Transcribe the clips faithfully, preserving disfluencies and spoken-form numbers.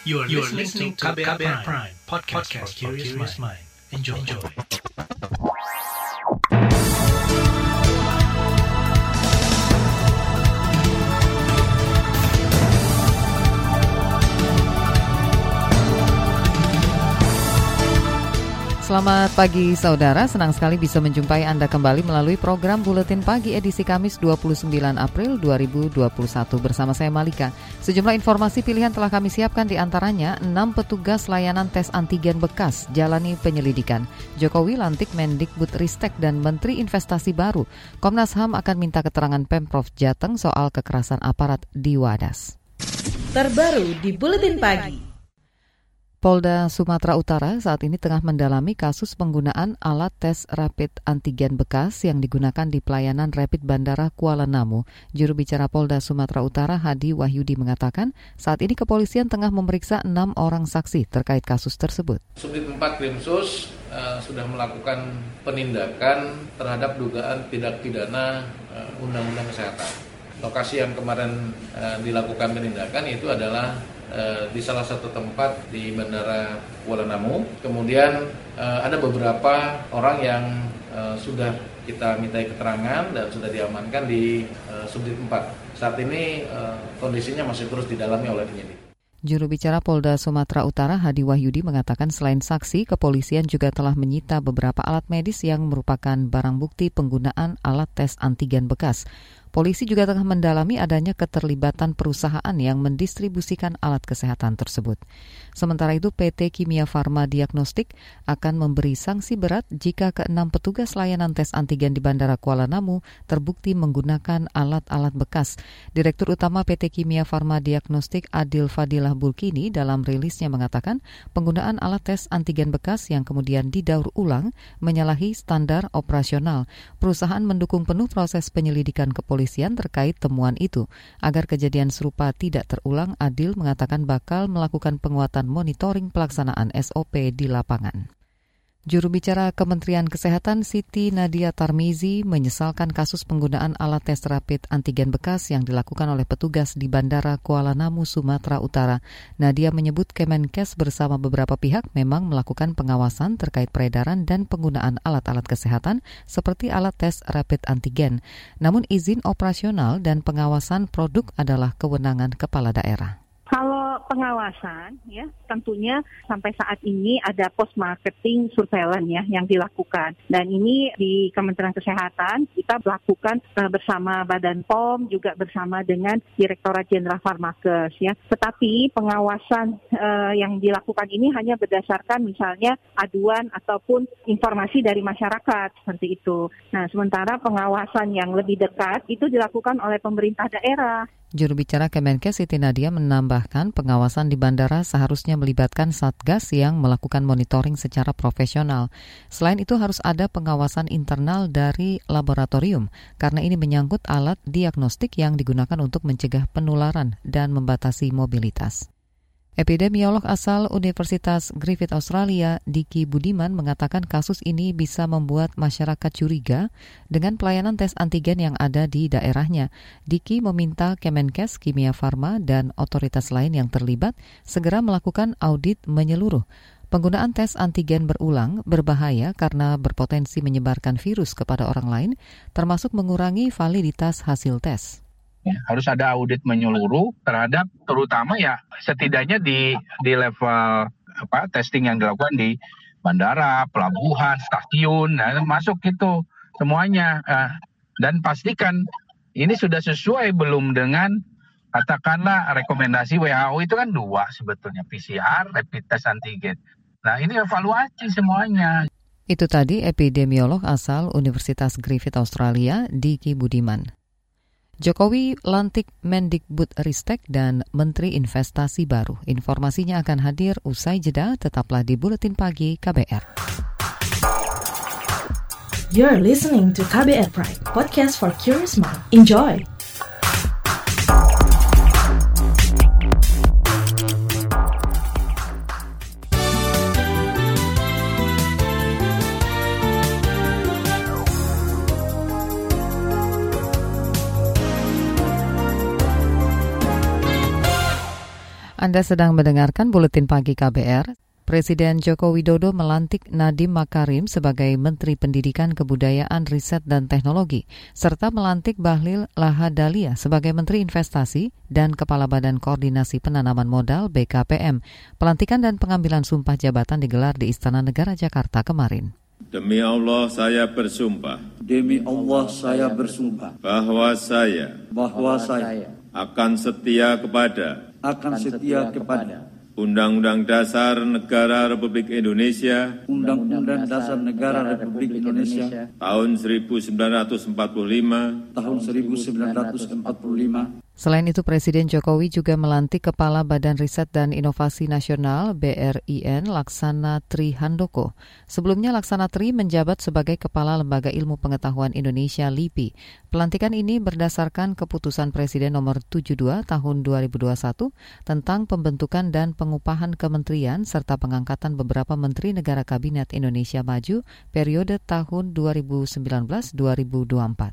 You are, you are listening to Kaber Kaber Prime, podcast, podcast for curious mind. Enjoy. Enjoy. Selamat pagi saudara, senang sekali bisa menjumpai Anda kembali melalui program Buletin Pagi edisi Kamis dua puluh sembilan April dua ribu dua puluh satu bersama saya Malika. Sejumlah informasi pilihan telah kami siapkan, di antaranya enam petugas layanan tes antigen bekas jalani penyelidikan. Jokowi lantik Mendikbudristek dan Menteri Investasi baru. Komnas H A M akan minta keterangan Pemprov Jateng soal kekerasan aparat di Wadas. Terbaru di Buletin Pagi. Polda Sumatra Utara saat ini tengah mendalami kasus penggunaan alat tes rapid antigen bekas yang digunakan di pelayanan rapid bandara Kuala Namu. Juru bicara Polda Sumatra Utara Hadi Wahyudi mengatakan saat ini kepolisian tengah memeriksa enam orang saksi terkait kasus tersebut. Subdit empat Krimsus uh, sudah melakukan penindakan terhadap dugaan tindak pidana uh, Undang-Undang Kesehatan. Lokasi yang kemarin uh, dilakukan penindakan itu adalah di salah satu tempat di Bandara Kuala Namu. Kemudian ada beberapa orang yang sudah kita mintai keterangan dan sudah diamankan di Subdit empat. Saat ini kondisinya masih terus didalami oleh penyidik. Juru bicara Polda Sumatra Utara Hadi Wahyudi mengatakan selain saksi, kepolisian juga telah menyita beberapa alat medis yang merupakan barang bukti penggunaan alat tes antigen bekas. Polisi juga tengah mendalami adanya keterlibatan perusahaan yang mendistribusikan alat kesehatan tersebut. Sementara itu, P T Kimia Farma Diagnostik akan memberi sanksi berat jika keenam petugas layanan tes antigen di Bandara Kuala Namu terbukti menggunakan alat-alat bekas. Direktur Utama P T Kimia Farma Diagnostik Adil Fadilah Bulkini dalam rilisnya mengatakan penggunaan alat tes antigen bekas yang kemudian didaur ulang menyalahi standar operasional. Perusahaan mendukung penuh proses penyelidikan kepolisian terkait temuan itu. Agar kejadian serupa tidak terulang, Adil mengatakan bakal melakukan penguatan monitoring pelaksanaan S O P di lapangan. Juru bicara Kementerian Kesehatan Siti Nadia Tarmizi menyesalkan kasus penggunaan alat tes rapid antigen bekas yang dilakukan oleh petugas di Bandara Kuala Namu, Sumatera Utara. Nadia menyebut Kemenkes bersama beberapa pihak memang melakukan pengawasan terkait peredaran dan penggunaan alat-alat kesehatan seperti alat tes rapid antigen. Namun izin operasional dan pengawasan produk adalah kewenangan kepala daerah. Pengawasan ya tentunya sampai saat ini ada post marketing surveillance ya yang dilakukan, dan ini di Kementerian Kesehatan kita lakukan uh, bersama Badan P O M juga bersama dengan Direktorat Jenderal Farmakes ya. Tetapi pengawasan uh, yang dilakukan ini hanya berdasarkan misalnya aduan ataupun informasi dari masyarakat seperti itu. Nah, sementara pengawasan yang lebih dekat itu dilakukan oleh pemerintah daerah. Juru bicara Kemenkes Siti Nadia menambahkan pengawasan di bandara seharusnya melibatkan satgas yang melakukan monitoring secara profesional. Selain itu harus ada pengawasan internal dari laboratorium karena ini menyangkut alat diagnostik yang digunakan untuk mencegah penularan dan membatasi mobilitas. Epidemiolog asal Universitas Griffith Australia, Diki Budiman mengatakan kasus ini bisa membuat masyarakat curiga dengan pelayanan tes antigen yang ada di daerahnya. Diki meminta Kemenkes, Kimia Farma, dan otoritas lain yang terlibat segera melakukan audit menyeluruh. Penggunaan tes antigen berulang berbahaya karena berpotensi menyebarkan virus kepada orang lain, termasuk mengurangi validitas hasil tes. Ya, harus ada audit menyeluruh terhadap terutama ya setidaknya di di level apa testing yang dilakukan di bandara, pelabuhan, stasiun, nah, masuk itu semuanya eh, dan pastikan ini sudah sesuai belum dengan katakanlah rekomendasi W H O itu kan dua sebetulnya P C R, rapid test antigen. Nah, ini evaluasi semuanya. Itu tadi epidemiolog asal Universitas Griffith Australia, Diki Budiman. Jokowi lantik Mendikbudristek dan Menteri Investasi baru. Informasinya akan hadir usai jeda, tetaplah di Buletin Pagi K B R. You're listening to K B R Pride, podcast for curious mind. Enjoy! Anda sedang mendengarkan Buletin Pagi K B R. Presiden Joko Widodo melantik Nadiem Makarim sebagai Menteri Pendidikan, Kebudayaan, Riset, dan Teknologi, serta melantik Bahlil Lahadalia sebagai Menteri Investasi dan Kepala Badan Koordinasi Penanaman Modal B K P M. Pelantikan dan pengambilan sumpah jabatan digelar di Istana Negara Jakarta kemarin. Demi Allah saya bersumpah. Demi Allah saya bersumpah. Bahwa saya. Bahwa saya. Akan setia kepada. Akan setia kepada Undang-Undang Dasar Negara Republik Indonesia Undang-Undang Dasar Negara Republik Indonesia tahun seribu sembilan ratus empat puluh lima tahun seribu sembilan ratus empat puluh lima. Selain itu, Presiden Jokowi juga melantik Kepala Badan Riset dan Inovasi Nasional B R I N Laksana Tri Handoko. Sebelumnya Laksana Tri menjabat sebagai Kepala Lembaga Ilmu Pengetahuan Indonesia L I P I. Pelantikan ini berdasarkan keputusan Presiden nomor tujuh puluh dua tahun dua ribu dua puluh satu tentang pembentukan dan pengupahan kementerian serta pengangkatan beberapa menteri negara Kabinet Indonesia Maju periode tahun dua ribu sembilan belas sampai dua ribu dua puluh empat.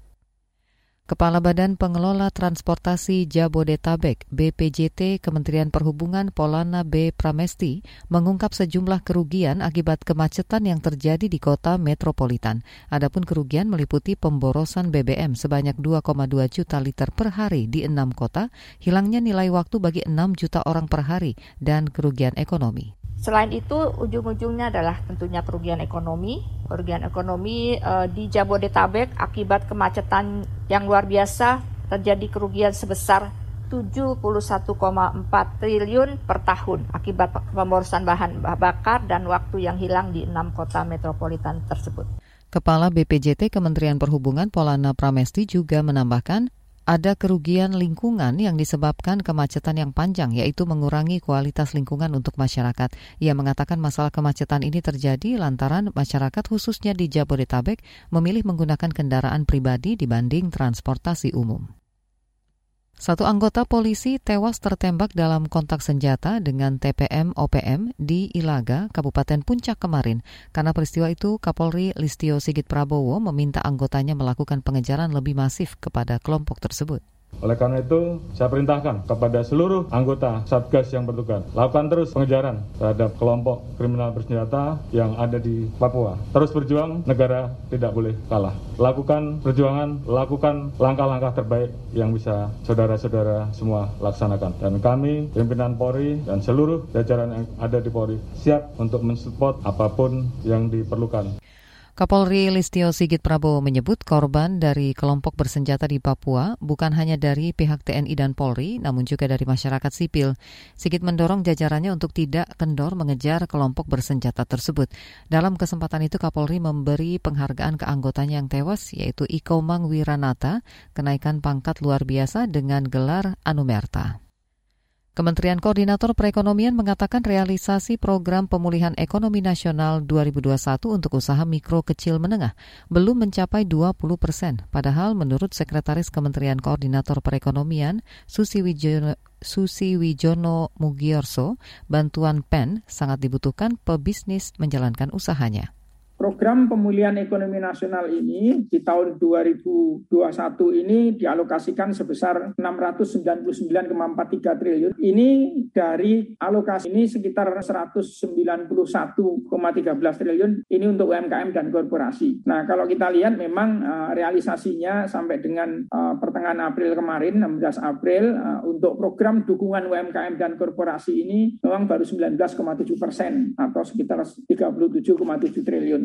Kepala Badan Pengelola Transportasi Jabodetabek, B P J T, Kementerian Perhubungan Polana B. Pramesti mengungkap sejumlah kerugian akibat kemacetan yang terjadi di kota metropolitan. Adapun kerugian meliputi pemborosan B B M sebanyak dua koma dua juta liter per hari di enam kota, hilangnya nilai waktu bagi enam juta orang per hari, dan kerugian ekonomi. Selain itu, ujung-ujungnya adalah tentunya kerugian ekonomi. Kerugian ekonomi e, di Jabodetabek akibat kemacetan yang luar biasa terjadi kerugian sebesar tujuh puluh satu koma empat triliun per tahun akibat pemborosan bahan bakar dan waktu yang hilang di enam kota metropolitan tersebut. Kepala B P J T Kementerian Perhubungan Polana Pramesti juga menambahkan, ada kerugian lingkungan yang disebabkan kemacetan yang panjang, yaitu mengurangi kualitas lingkungan untuk masyarakat. Ia mengatakan masalah kemacetan ini terjadi lantaran masyarakat khususnya di Jabodetabek memilih menggunakan kendaraan pribadi dibanding transportasi umum. Satu anggota polisi tewas tertembak dalam kontak senjata dengan T P M O P M di Ilaga, Kabupaten Puncak kemarin. Karena peristiwa itu, Kapolri Listyo Sigit Prabowo meminta anggotanya melakukan pengejaran lebih masif kepada kelompok tersebut. Oleh karena itu, saya perintahkan kepada seluruh anggota Satgas yang bertugas, lakukan terus pengejaran terhadap kelompok kriminal bersenjata yang ada di Papua. Terus berjuang, negara tidak boleh kalah. Lakukan perjuangan, lakukan langkah-langkah terbaik yang bisa saudara-saudara semua laksanakan. Dan kami, pimpinan Polri dan seluruh jajaran yang ada di Polri, siap untuk mensupport apapun yang diperlukan. Kapolri Listyo Sigit Prabowo menyebut korban dari kelompok bersenjata di Papua bukan hanya dari pihak T N I dan Polri, namun juga dari masyarakat sipil. Sigit mendorong jajarannya untuk tidak kendor mengejar kelompok bersenjata tersebut. Dalam kesempatan itu, Kapolri memberi penghargaan ke anggotanya yang tewas, yaitu Ikomang Wiranata, kenaikan pangkat luar biasa dengan gelar Anumerta. Kementerian Koordinator Perekonomian mengatakan realisasi program pemulihan ekonomi nasional dua ribu dua puluh satu untuk usaha mikro kecil menengah belum mencapai dua puluh persen. Padahal menurut Sekretaris Kementerian Koordinator Perekonomian Susi Wijono, Susi Wijono Mugiarso, bantuan P E N sangat dibutuhkan pebisnis menjalankan usahanya. Program pemulihan ekonomi nasional ini di tahun dua ribu dua puluh satu ini dialokasikan sebesar enam ratus sembilan puluh sembilan koma empat tiga triliun. Ini dari alokasi ini sekitar seratus sembilan puluh satu koma satu tiga triliun ini untuk U M K M dan korporasi. Nah, kalau kita lihat memang uh, realisasinya sampai dengan uh, pertengahan April kemarin, enam belas April, uh, untuk program dukungan U M K M dan korporasi ini memang baru sembilan belas koma tujuh persen atau sekitar tiga puluh tujuh koma tujuh triliun.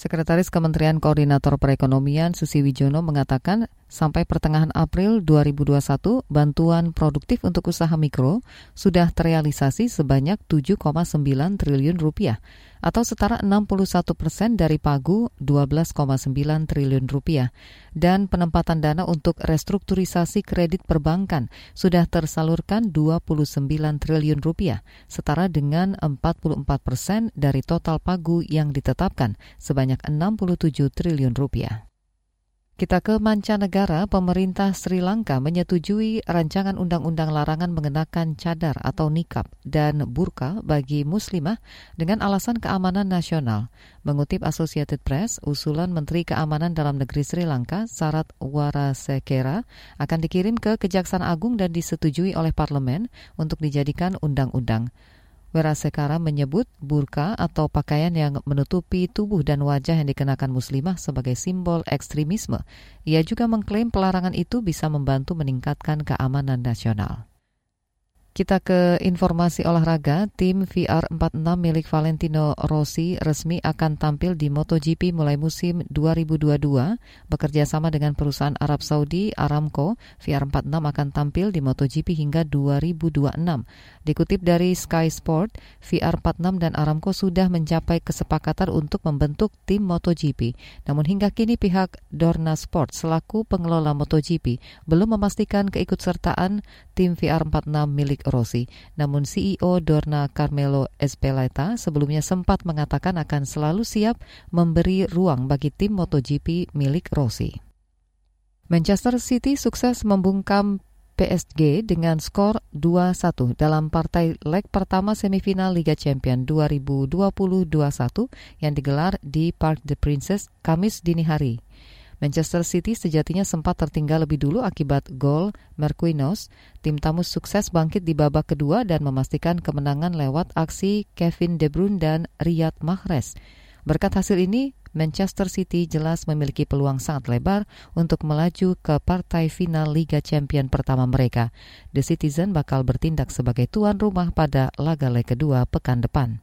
Sekretaris Kementerian Koordinator Perekonomian Susi Wijono mengatakan sampai pertengahan April dua ribu dua puluh satu bantuan produktif untuk usaha mikro sudah terrealisasi sebanyak tujuh koma sembilan triliun rupiah atau setara enam puluh satu persen dari pagu dua belas koma sembilan triliun rupiah, dan penempatan dana untuk restrukturisasi kredit perbankan sudah tersalurkan dua puluh sembilan triliun rupiah setara dengan empat puluh empat persen dari total pagu yang ditetapkan sebanyak enam puluh tujuh triliun rupiah. Kita ke mancanegara, pemerintah Sri Lanka menyetujui rancangan undang-undang larangan mengenakan cadar atau nikab dan burka bagi muslimah dengan alasan keamanan nasional. Mengutip Associated Press, usulan Menteri Keamanan Dalam Negeri Sri Lanka, Sarat Warasekera, akan dikirim ke Kejaksaan Agung dan disetujui oleh parlemen untuk dijadikan undang-undang. Warasekara menyebut burka atau pakaian yang menutupi tubuh dan wajah yang dikenakan muslimah sebagai simbol ekstremisme. Ia juga mengklaim pelarangan itu bisa membantu meningkatkan keamanan nasional. Kita ke informasi olahraga, tim V R empat puluh enam milik Valentino Rossi resmi akan tampil di MotoGP mulai musim dua ribu dua puluh dua. Bekerja sama dengan perusahaan Arab Saudi, Aramco, V R empat puluh enam akan tampil di MotoGP hingga dua ribu dua puluh enam. Dikutip dari Sky Sport, V R empat puluh enam dan Aramco sudah mencapai kesepakatan untuk membentuk tim MotoGP. Namun hingga kini pihak Dorna Sport selaku pengelola MotoGP belum memastikan keikutsertaan tim V R empat puluh enam milik Rossi. Namun C E O Dorna Carmelo Ezpeleta sebelumnya sempat mengatakan akan selalu siap memberi ruang bagi tim MotoGP milik Rossi. Manchester City sukses membungkam P S G dengan skor dua satu dalam partai leg pertama semifinal Liga Champions dua ribu dua puluh dua puluh satu yang digelar di Park the Princes Kamis dini hari. Manchester City sejatinya sempat tertinggal lebih dulu akibat gol Marquinhos. Tim tamu sukses bangkit di babak kedua dan memastikan kemenangan lewat aksi Kevin De Bruyne dan Riyad Mahrez. Berkat hasil ini, Manchester City jelas memiliki peluang sangat lebar untuk melaju ke partai final Liga Champions pertama mereka. The Citizen bakal bertindak sebagai tuan rumah pada laga leg kedua pekan depan.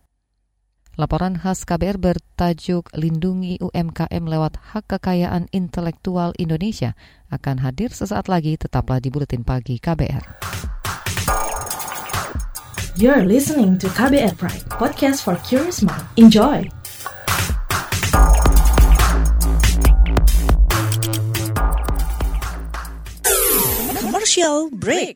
Laporan khas K B R bertajuk Lindungi U M K M lewat Hak Kekayaan Intelektual Indonesia akan hadir sesaat lagi. Tetaplah di Buletin Pagi K B R. You're listening to K B R Prime, podcast for curious mind. Enjoy! Commercial break.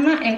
yang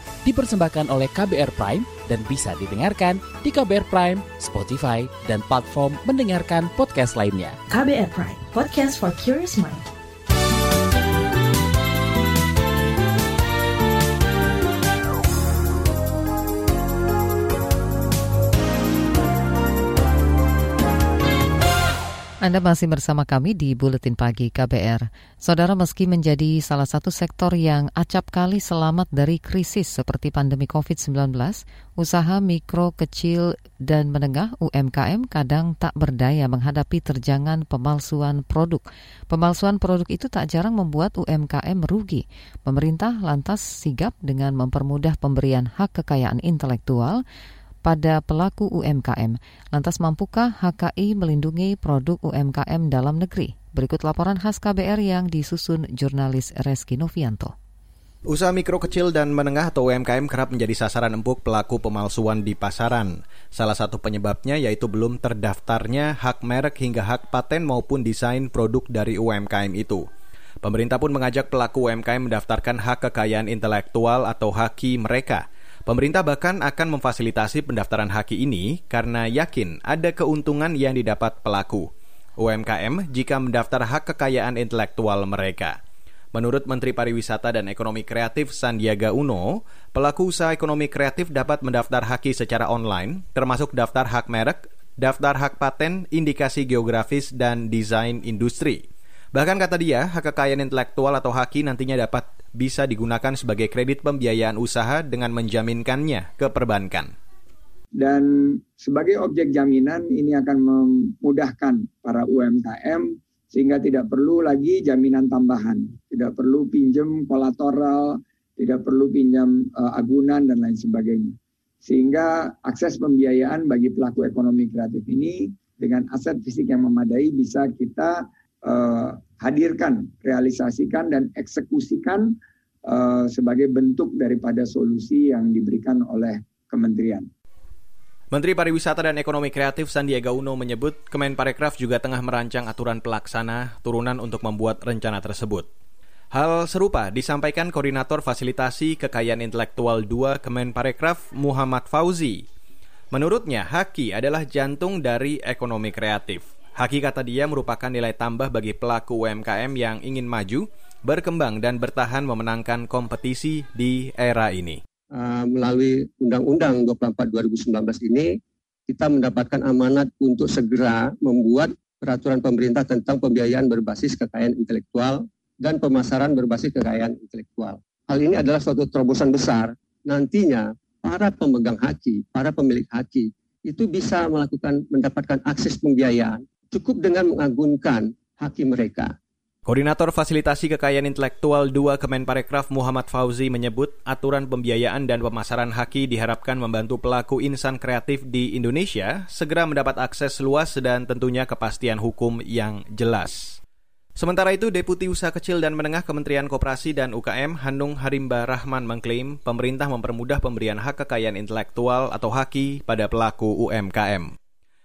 Dipersembahkan oleh K B R Prime dan bisa didengarkan di K B R Prime, Spotify, dan platform mendengarkan podcast lainnya. K B R Prime, podcast for curious mind. Anda masih bersama kami di Buletin Pagi K B R. Saudara, meski menjadi salah satu sektor yang acap kali selamat dari krisis seperti pandemi covid sembilan belas, usaha mikro, kecil, dan menengah U M K M kadang tak berdaya menghadapi terjangan pemalsuan produk. Pemalsuan produk itu tak jarang membuat U M K M merugi. Pemerintah lantas sigap dengan mempermudah pemberian hak kekayaan intelektual pada pelaku U M K M. Lantas mampukah H K I melindungi produk U M K M dalam negeri? Berikut laporan khas K B R yang disusun jurnalis Reski Novianto. Usaha mikro, kecil, dan menengah atau U M K M kerap menjadi sasaran empuk pelaku pemalsuan di pasaran. Salah satu penyebabnya yaitu belum terdaftarnya hak merek hingga hak paten maupun desain produk dari U M K M itu. Pemerintah pun mengajak pelaku U M K M mendaftarkan hak kekayaan intelektual atau H K I mereka. Pemerintah bahkan akan memfasilitasi pendaftaran H K I ini karena yakin ada keuntungan yang didapat pelaku U M K M jika mendaftar hak kekayaan intelektual mereka. Menurut Menteri Pariwisata dan Ekonomi Kreatif Sandiaga Uno, pelaku usaha ekonomi kreatif dapat mendaftar H K I secara online, termasuk daftar hak merek, daftar hak paten, indikasi geografis, dan desain industri. Bahkan kata dia, hak kekayaan intelektual atau H K I nantinya dapat bisa digunakan sebagai kredit pembiayaan usaha dengan menjaminkannya ke perbankan. Dan sebagai objek jaminan ini akan memudahkan para U M K M sehingga tidak perlu lagi jaminan tambahan, tidak perlu pinjam kolateral, tidak perlu pinjam uh, agunan dan lain sebagainya. Sehingga akses pembiayaan bagi pelaku ekonomi kreatif ini dengan aset fisik yang memadai bisa kita uh, hadirkan, realisasikan dan eksekusikan uh, sebagai bentuk daripada solusi yang diberikan oleh kementerian. Menteri Pariwisata dan Ekonomi Kreatif Sandiaga Uno menyebut Kemenparekraf juga tengah merancang aturan pelaksana turunan untuk membuat rencana tersebut. Hal serupa disampaikan Koordinator Fasilitasi Kekayaan Intelektual dua Kemenparekraf Muhammad Fauzi. Menurutnya, haki adalah jantung dari ekonomi kreatif. Haki, kata dia, merupakan nilai tambah bagi pelaku U M K M yang ingin maju, berkembang dan bertahan memenangkan kompetisi di era ini. Uh, melalui Undang-Undang dua puluh empat dua ribu sembilan belas ini, kita mendapatkan amanat untuk segera membuat peraturan pemerintah tentang pembiayaan berbasis kekayaan intelektual dan pemasaran berbasis kekayaan intelektual. Hal ini adalah suatu terobosan besar. Nantinya, para pemegang haki, para pemilik haki, itu bisa melakukan mendapatkan akses pembiayaan cukup dengan mengagunkan haki mereka. Koordinator Fasilitasi Kekayaan Intelektual dua Kemenparekraf Muhammad Fauzi menyebut aturan pembiayaan dan pemasaran haki diharapkan membantu pelaku insan kreatif di Indonesia segera mendapat akses luas dan tentunya kepastian hukum yang jelas. Sementara itu, Deputi Usaha Kecil dan Menengah Kementerian Koperasi dan U K M Hanung Harimba Rahman mengklaim pemerintah mempermudah pemberian hak kekayaan intelektual atau haki pada pelaku U M K M.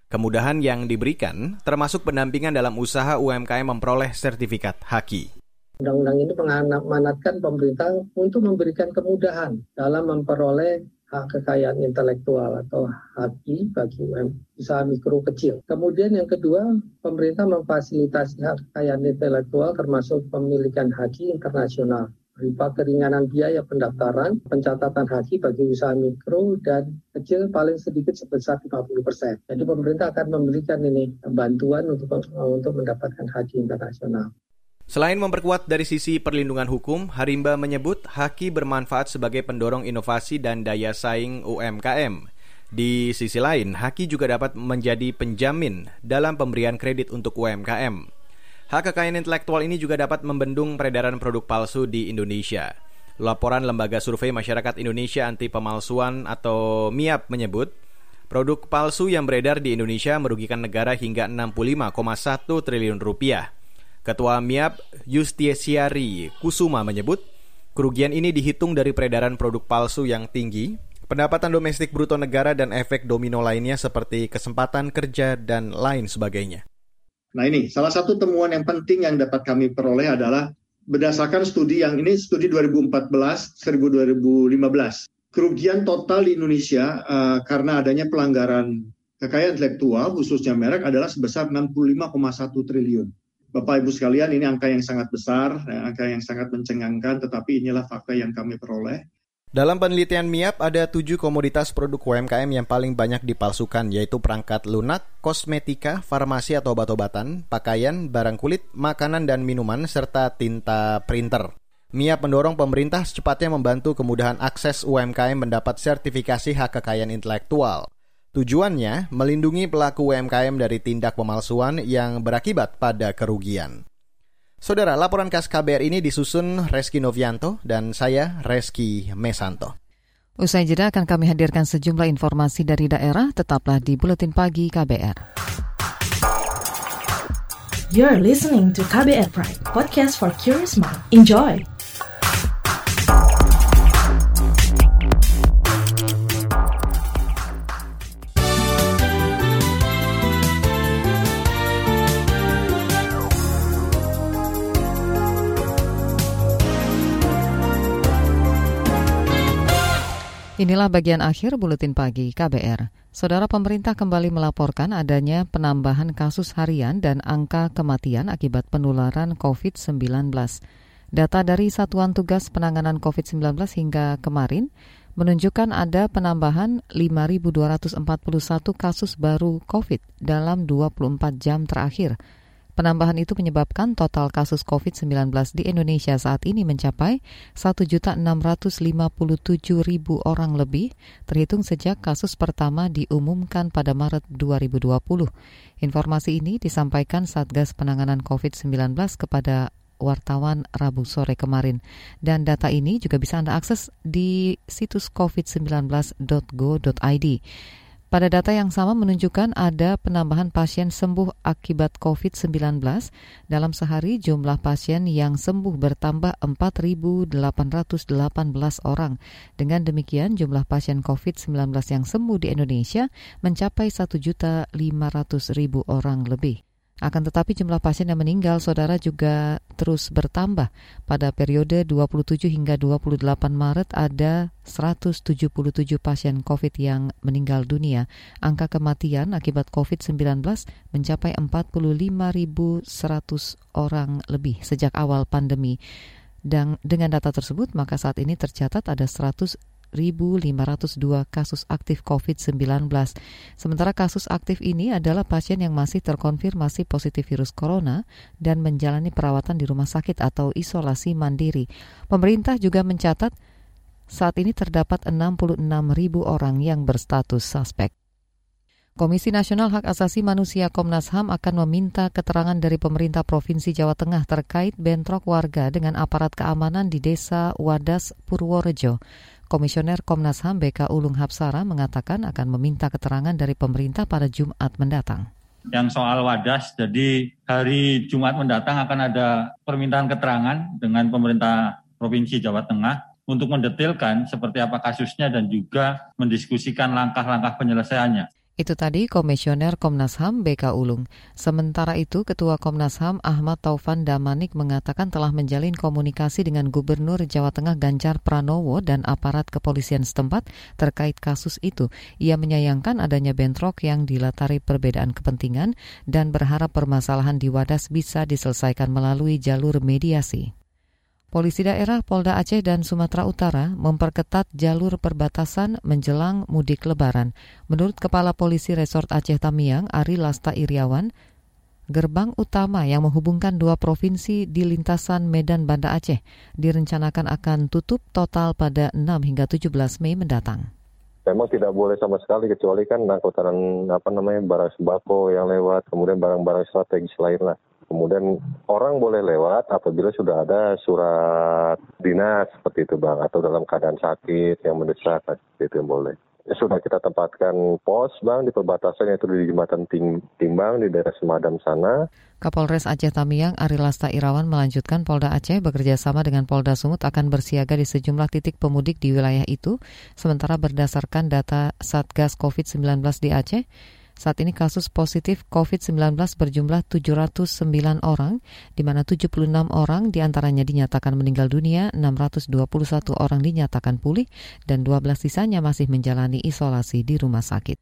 Kemudahan yang diberikan termasuk pendampingan dalam usaha U M K M memperoleh sertifikat haki. Undang-undang ini mengamanatkan pemerintah untuk memberikan kemudahan dalam memperoleh hak kekayaan intelektual atau haki bagi usaha mikro kecil. Kemudian yang kedua, pemerintah memfasilitasi hak kekayaan intelektual termasuk pemilikan haki internasional berupa keringanan biaya pendaftaran, pencatatan haki bagi usaha mikro dan kecil paling sedikit sebesar lima puluh persen. Jadi pemerintah akan memberikan ini bantuan untuk untuk mendapatkan haki internasional. Selain memperkuat dari sisi perlindungan hukum, Harimba menyebut haki bermanfaat sebagai pendorong inovasi dan daya saing U M K M. Di sisi lain, haki juga dapat menjadi penjamin dalam pemberian kredit untuk U M K M. Hak kekayaan intelektual ini juga dapat membendung peredaran produk palsu di Indonesia. Laporan Lembaga Survei Masyarakat Indonesia Anti Pemalsuan atau M I A P menyebut, produk palsu yang beredar di Indonesia merugikan negara hingga enam puluh lima koma satu triliun rupiah. Ketua M I A P, Yustisiari Kusuma menyebut, kerugian ini dihitung dari peredaran produk palsu yang tinggi, pendapatan domestik bruto negara dan efek domino lainnya seperti kesempatan kerja dan lain sebagainya. Nah ini, salah satu temuan yang penting yang dapat kami peroleh adalah berdasarkan studi yang ini, studi dua ribu empat belas sampai dua ribu lima belas. Kerugian total di Indonesia uh, karena adanya pelanggaran kekayaan intelektual, khususnya merek, adalah sebesar enam puluh lima koma satu triliun. Bapak-Ibu sekalian, ini angka yang sangat besar, angka yang sangat mencengangkan, tetapi inilah fakta yang kami peroleh. Dalam penelitian M I A P, ada tujuh komoditas produk U M K M yang paling banyak dipalsukan, yaitu perangkat lunak, kosmetika, farmasi atau obat-obatan, pakaian, barang kulit, makanan dan minuman, serta tinta printer. M I A P mendorong pemerintah secepatnya membantu kemudahan akses U M K M mendapat sertifikasi hak kekayaan intelektual. Tujuannya, melindungi pelaku U M K M dari tindak pemalsuan yang berakibat pada kerugian. Saudara, laporan khas K B R ini disusun Reski Novianto dan saya Reski Mesanto. Usai jeda akan kami hadirkan sejumlah informasi dari daerah, tetaplah di Buletin Pagi K B R. You're listening to K B R Prime, podcast for curious mind. Enjoy! Inilah bagian akhir Buletin Pagi K B R. Saudara, pemerintah kembali melaporkan adanya penambahan kasus harian dan angka kematian akibat penularan covid sembilan belas. Data dari Satuan Tugas Penanganan covid sembilan belas hingga kemarin menunjukkan ada penambahan lima ribu dua ratus empat puluh satu kasus baru COVID dalam dua puluh empat jam terakhir. Penambahan itu menyebabkan total kasus covid sembilan belas di Indonesia saat ini mencapai satu juta enam ratus lima puluh tujuh ribu orang lebih, terhitung sejak kasus pertama diumumkan pada Maret dua ribu dua puluh. Informasi ini disampaikan Satgas Penanganan covid sembilan belas kepada wartawan Rabu sore kemarin. Dan data ini juga bisa Anda akses di situs covid sembilan belas titik go titik id. Pada data yang sama menunjukkan ada penambahan pasien sembuh akibat covid sembilan belas. Dalam sehari jumlah pasien yang sembuh bertambah empat ribu delapan ratus delapan belas orang. Dengan demikian jumlah pasien covid sembilan belas yang sembuh di Indonesia mencapai satu juta lima ratus ribu orang lebih. Akan tetapi jumlah pasien yang meninggal, saudara, juga terus bertambah. Pada periode dua puluh tujuh hingga dua puluh delapan Maret ada seratus tujuh puluh tujuh pasien COVID yang meninggal dunia. Angka kematian akibat covid sembilan belas mencapai empat puluh lima ribu seratus orang lebih sejak awal pandemi. Dan dengan data tersebut, maka saat ini tercatat ada seratus ribu lima ratus dua kasus aktif covid sembilan belas. Sementara kasus aktif ini adalah pasien yang masih terkonfirmasi positif virus corona dan menjalani perawatan di rumah sakit atau isolasi mandiri. Pemerintah juga mencatat saat ini terdapat enam puluh enam ribu orang yang berstatus suspek. Komisi Nasional Hak Asasi Manusia Komnas H A M akan meminta keterangan dari pemerintah Provinsi Jawa Tengah terkait bentrok warga dengan aparat keamanan di Desa Wadas, Purworejo. Komisioner Komnas H A M B K Ulung Hapsara mengatakan akan meminta keterangan dari pemerintah pada Jumat mendatang. Yang soal Wadas, jadi hari Jumat mendatang akan ada permintaan keterangan dengan pemerintah Provinsi Jawa Tengah untuk mendetilkan seperti apa kasusnya dan juga mendiskusikan langkah-langkah penyelesaiannya. Itu tadi Komisioner Komnas H A M B K Ulung. Sementara itu, Ketua Komnas H A M Ahmad Taufan Damanik mengatakan telah menjalin komunikasi dengan Gubernur Jawa Tengah Ganjar Pranowo dan aparat kepolisian setempat terkait kasus itu. Ia menyayangkan adanya bentrok yang dilatari perbedaan kepentingan dan berharap permasalahan di Wadas bisa diselesaikan melalui jalur mediasi. Polisi daerah Polda Aceh dan Sumatera Utara memperketat jalur perbatasan menjelang mudik lebaran. Menurut Kepala Polisi Resort Aceh Tamiang, Arie Lasta Iriawan, gerbang utama yang menghubungkan dua provinsi di lintasan Medan Banda Aceh direncanakan akan tutup total pada enam hingga tujuh belas Mei mendatang. Memang tidak boleh sama sekali, kecuali kan angkutan apa namanya barang sembako yang lewat, kemudian barang-barang strategis lainlah. Kemudian orang boleh lewat apabila sudah ada surat dinas seperti itu, Bang, atau dalam keadaan sakit yang mendesak, seperti itu yang boleh. Sudah kita tempatkan pos, Bang, di perbatasan, yaitu di Jembatan Timbang di daerah Semadam sana. Kapolres Aceh Tamiang Arie Lasta Iriawan melanjutkan Polda Aceh bekerja sama dengan Polda Sumut akan bersiaga di sejumlah titik pemudik di wilayah itu. Sementara berdasarkan data Satgas covid sembilan belas di Aceh, saat ini kasus positif covid sembilan belas berjumlah tujuh ratus sembilan orang, di mana tujuh puluh enam orang diantaranya dinyatakan meninggal dunia, enam ratus dua puluh satu orang dinyatakan pulih, dan dua belas sisanya masih menjalani isolasi di rumah sakit.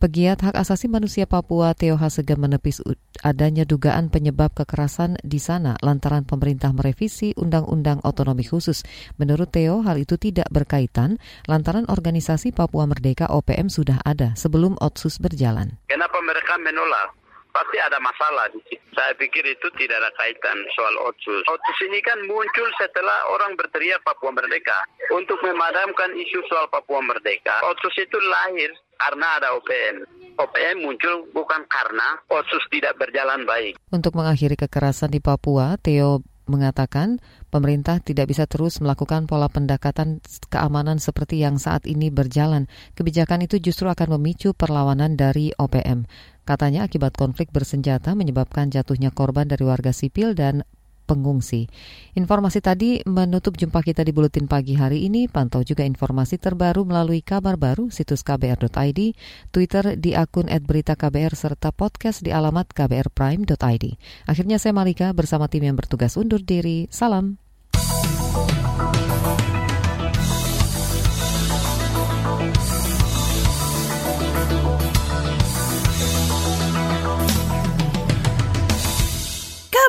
Pegiat hak asasi manusia Papua Theo Hasegem menepis adanya dugaan penyebab kekerasan di sana lantaran pemerintah merevisi Undang-Undang Otonomi Khusus. Menurut Theo, hal itu tidak berkaitan lantaran organisasi Papua Merdeka O P M sudah ada sebelum Otsus berjalan. Kenapa mereka menolak? Pasti ada masalah di situ. Saya pikir itu tidak ada kaitan soal Otsus. Otsus ini kan muncul setelah orang berteriak Papua Merdeka untuk memadamkan isu soal Papua Merdeka. Otsus itu lahir karena ada O P M. O P M muncul bukan karena Otsus tidak berjalan baik. Untuk mengakhiri kekerasan di Papua, Theo mengatakan pemerintah tidak bisa terus melakukan pola pendekatan keamanan seperti yang saat ini berjalan. Kebijakan itu justru akan memicu perlawanan dari O P M. Katanya akibat konflik bersenjata menyebabkan jatuhnya korban dari warga sipil dan pengungsi. Informasi tadi menutup jumpa kita di Buletin Pagi hari ini. Pantau juga informasi terbaru melalui kabar baru, situs k b r titik i d, Twitter di akun et berita k b r, serta podcast di alamat k b r prime titik i d. Akhirnya saya Malika bersama tim yang bertugas undur diri. Salam. K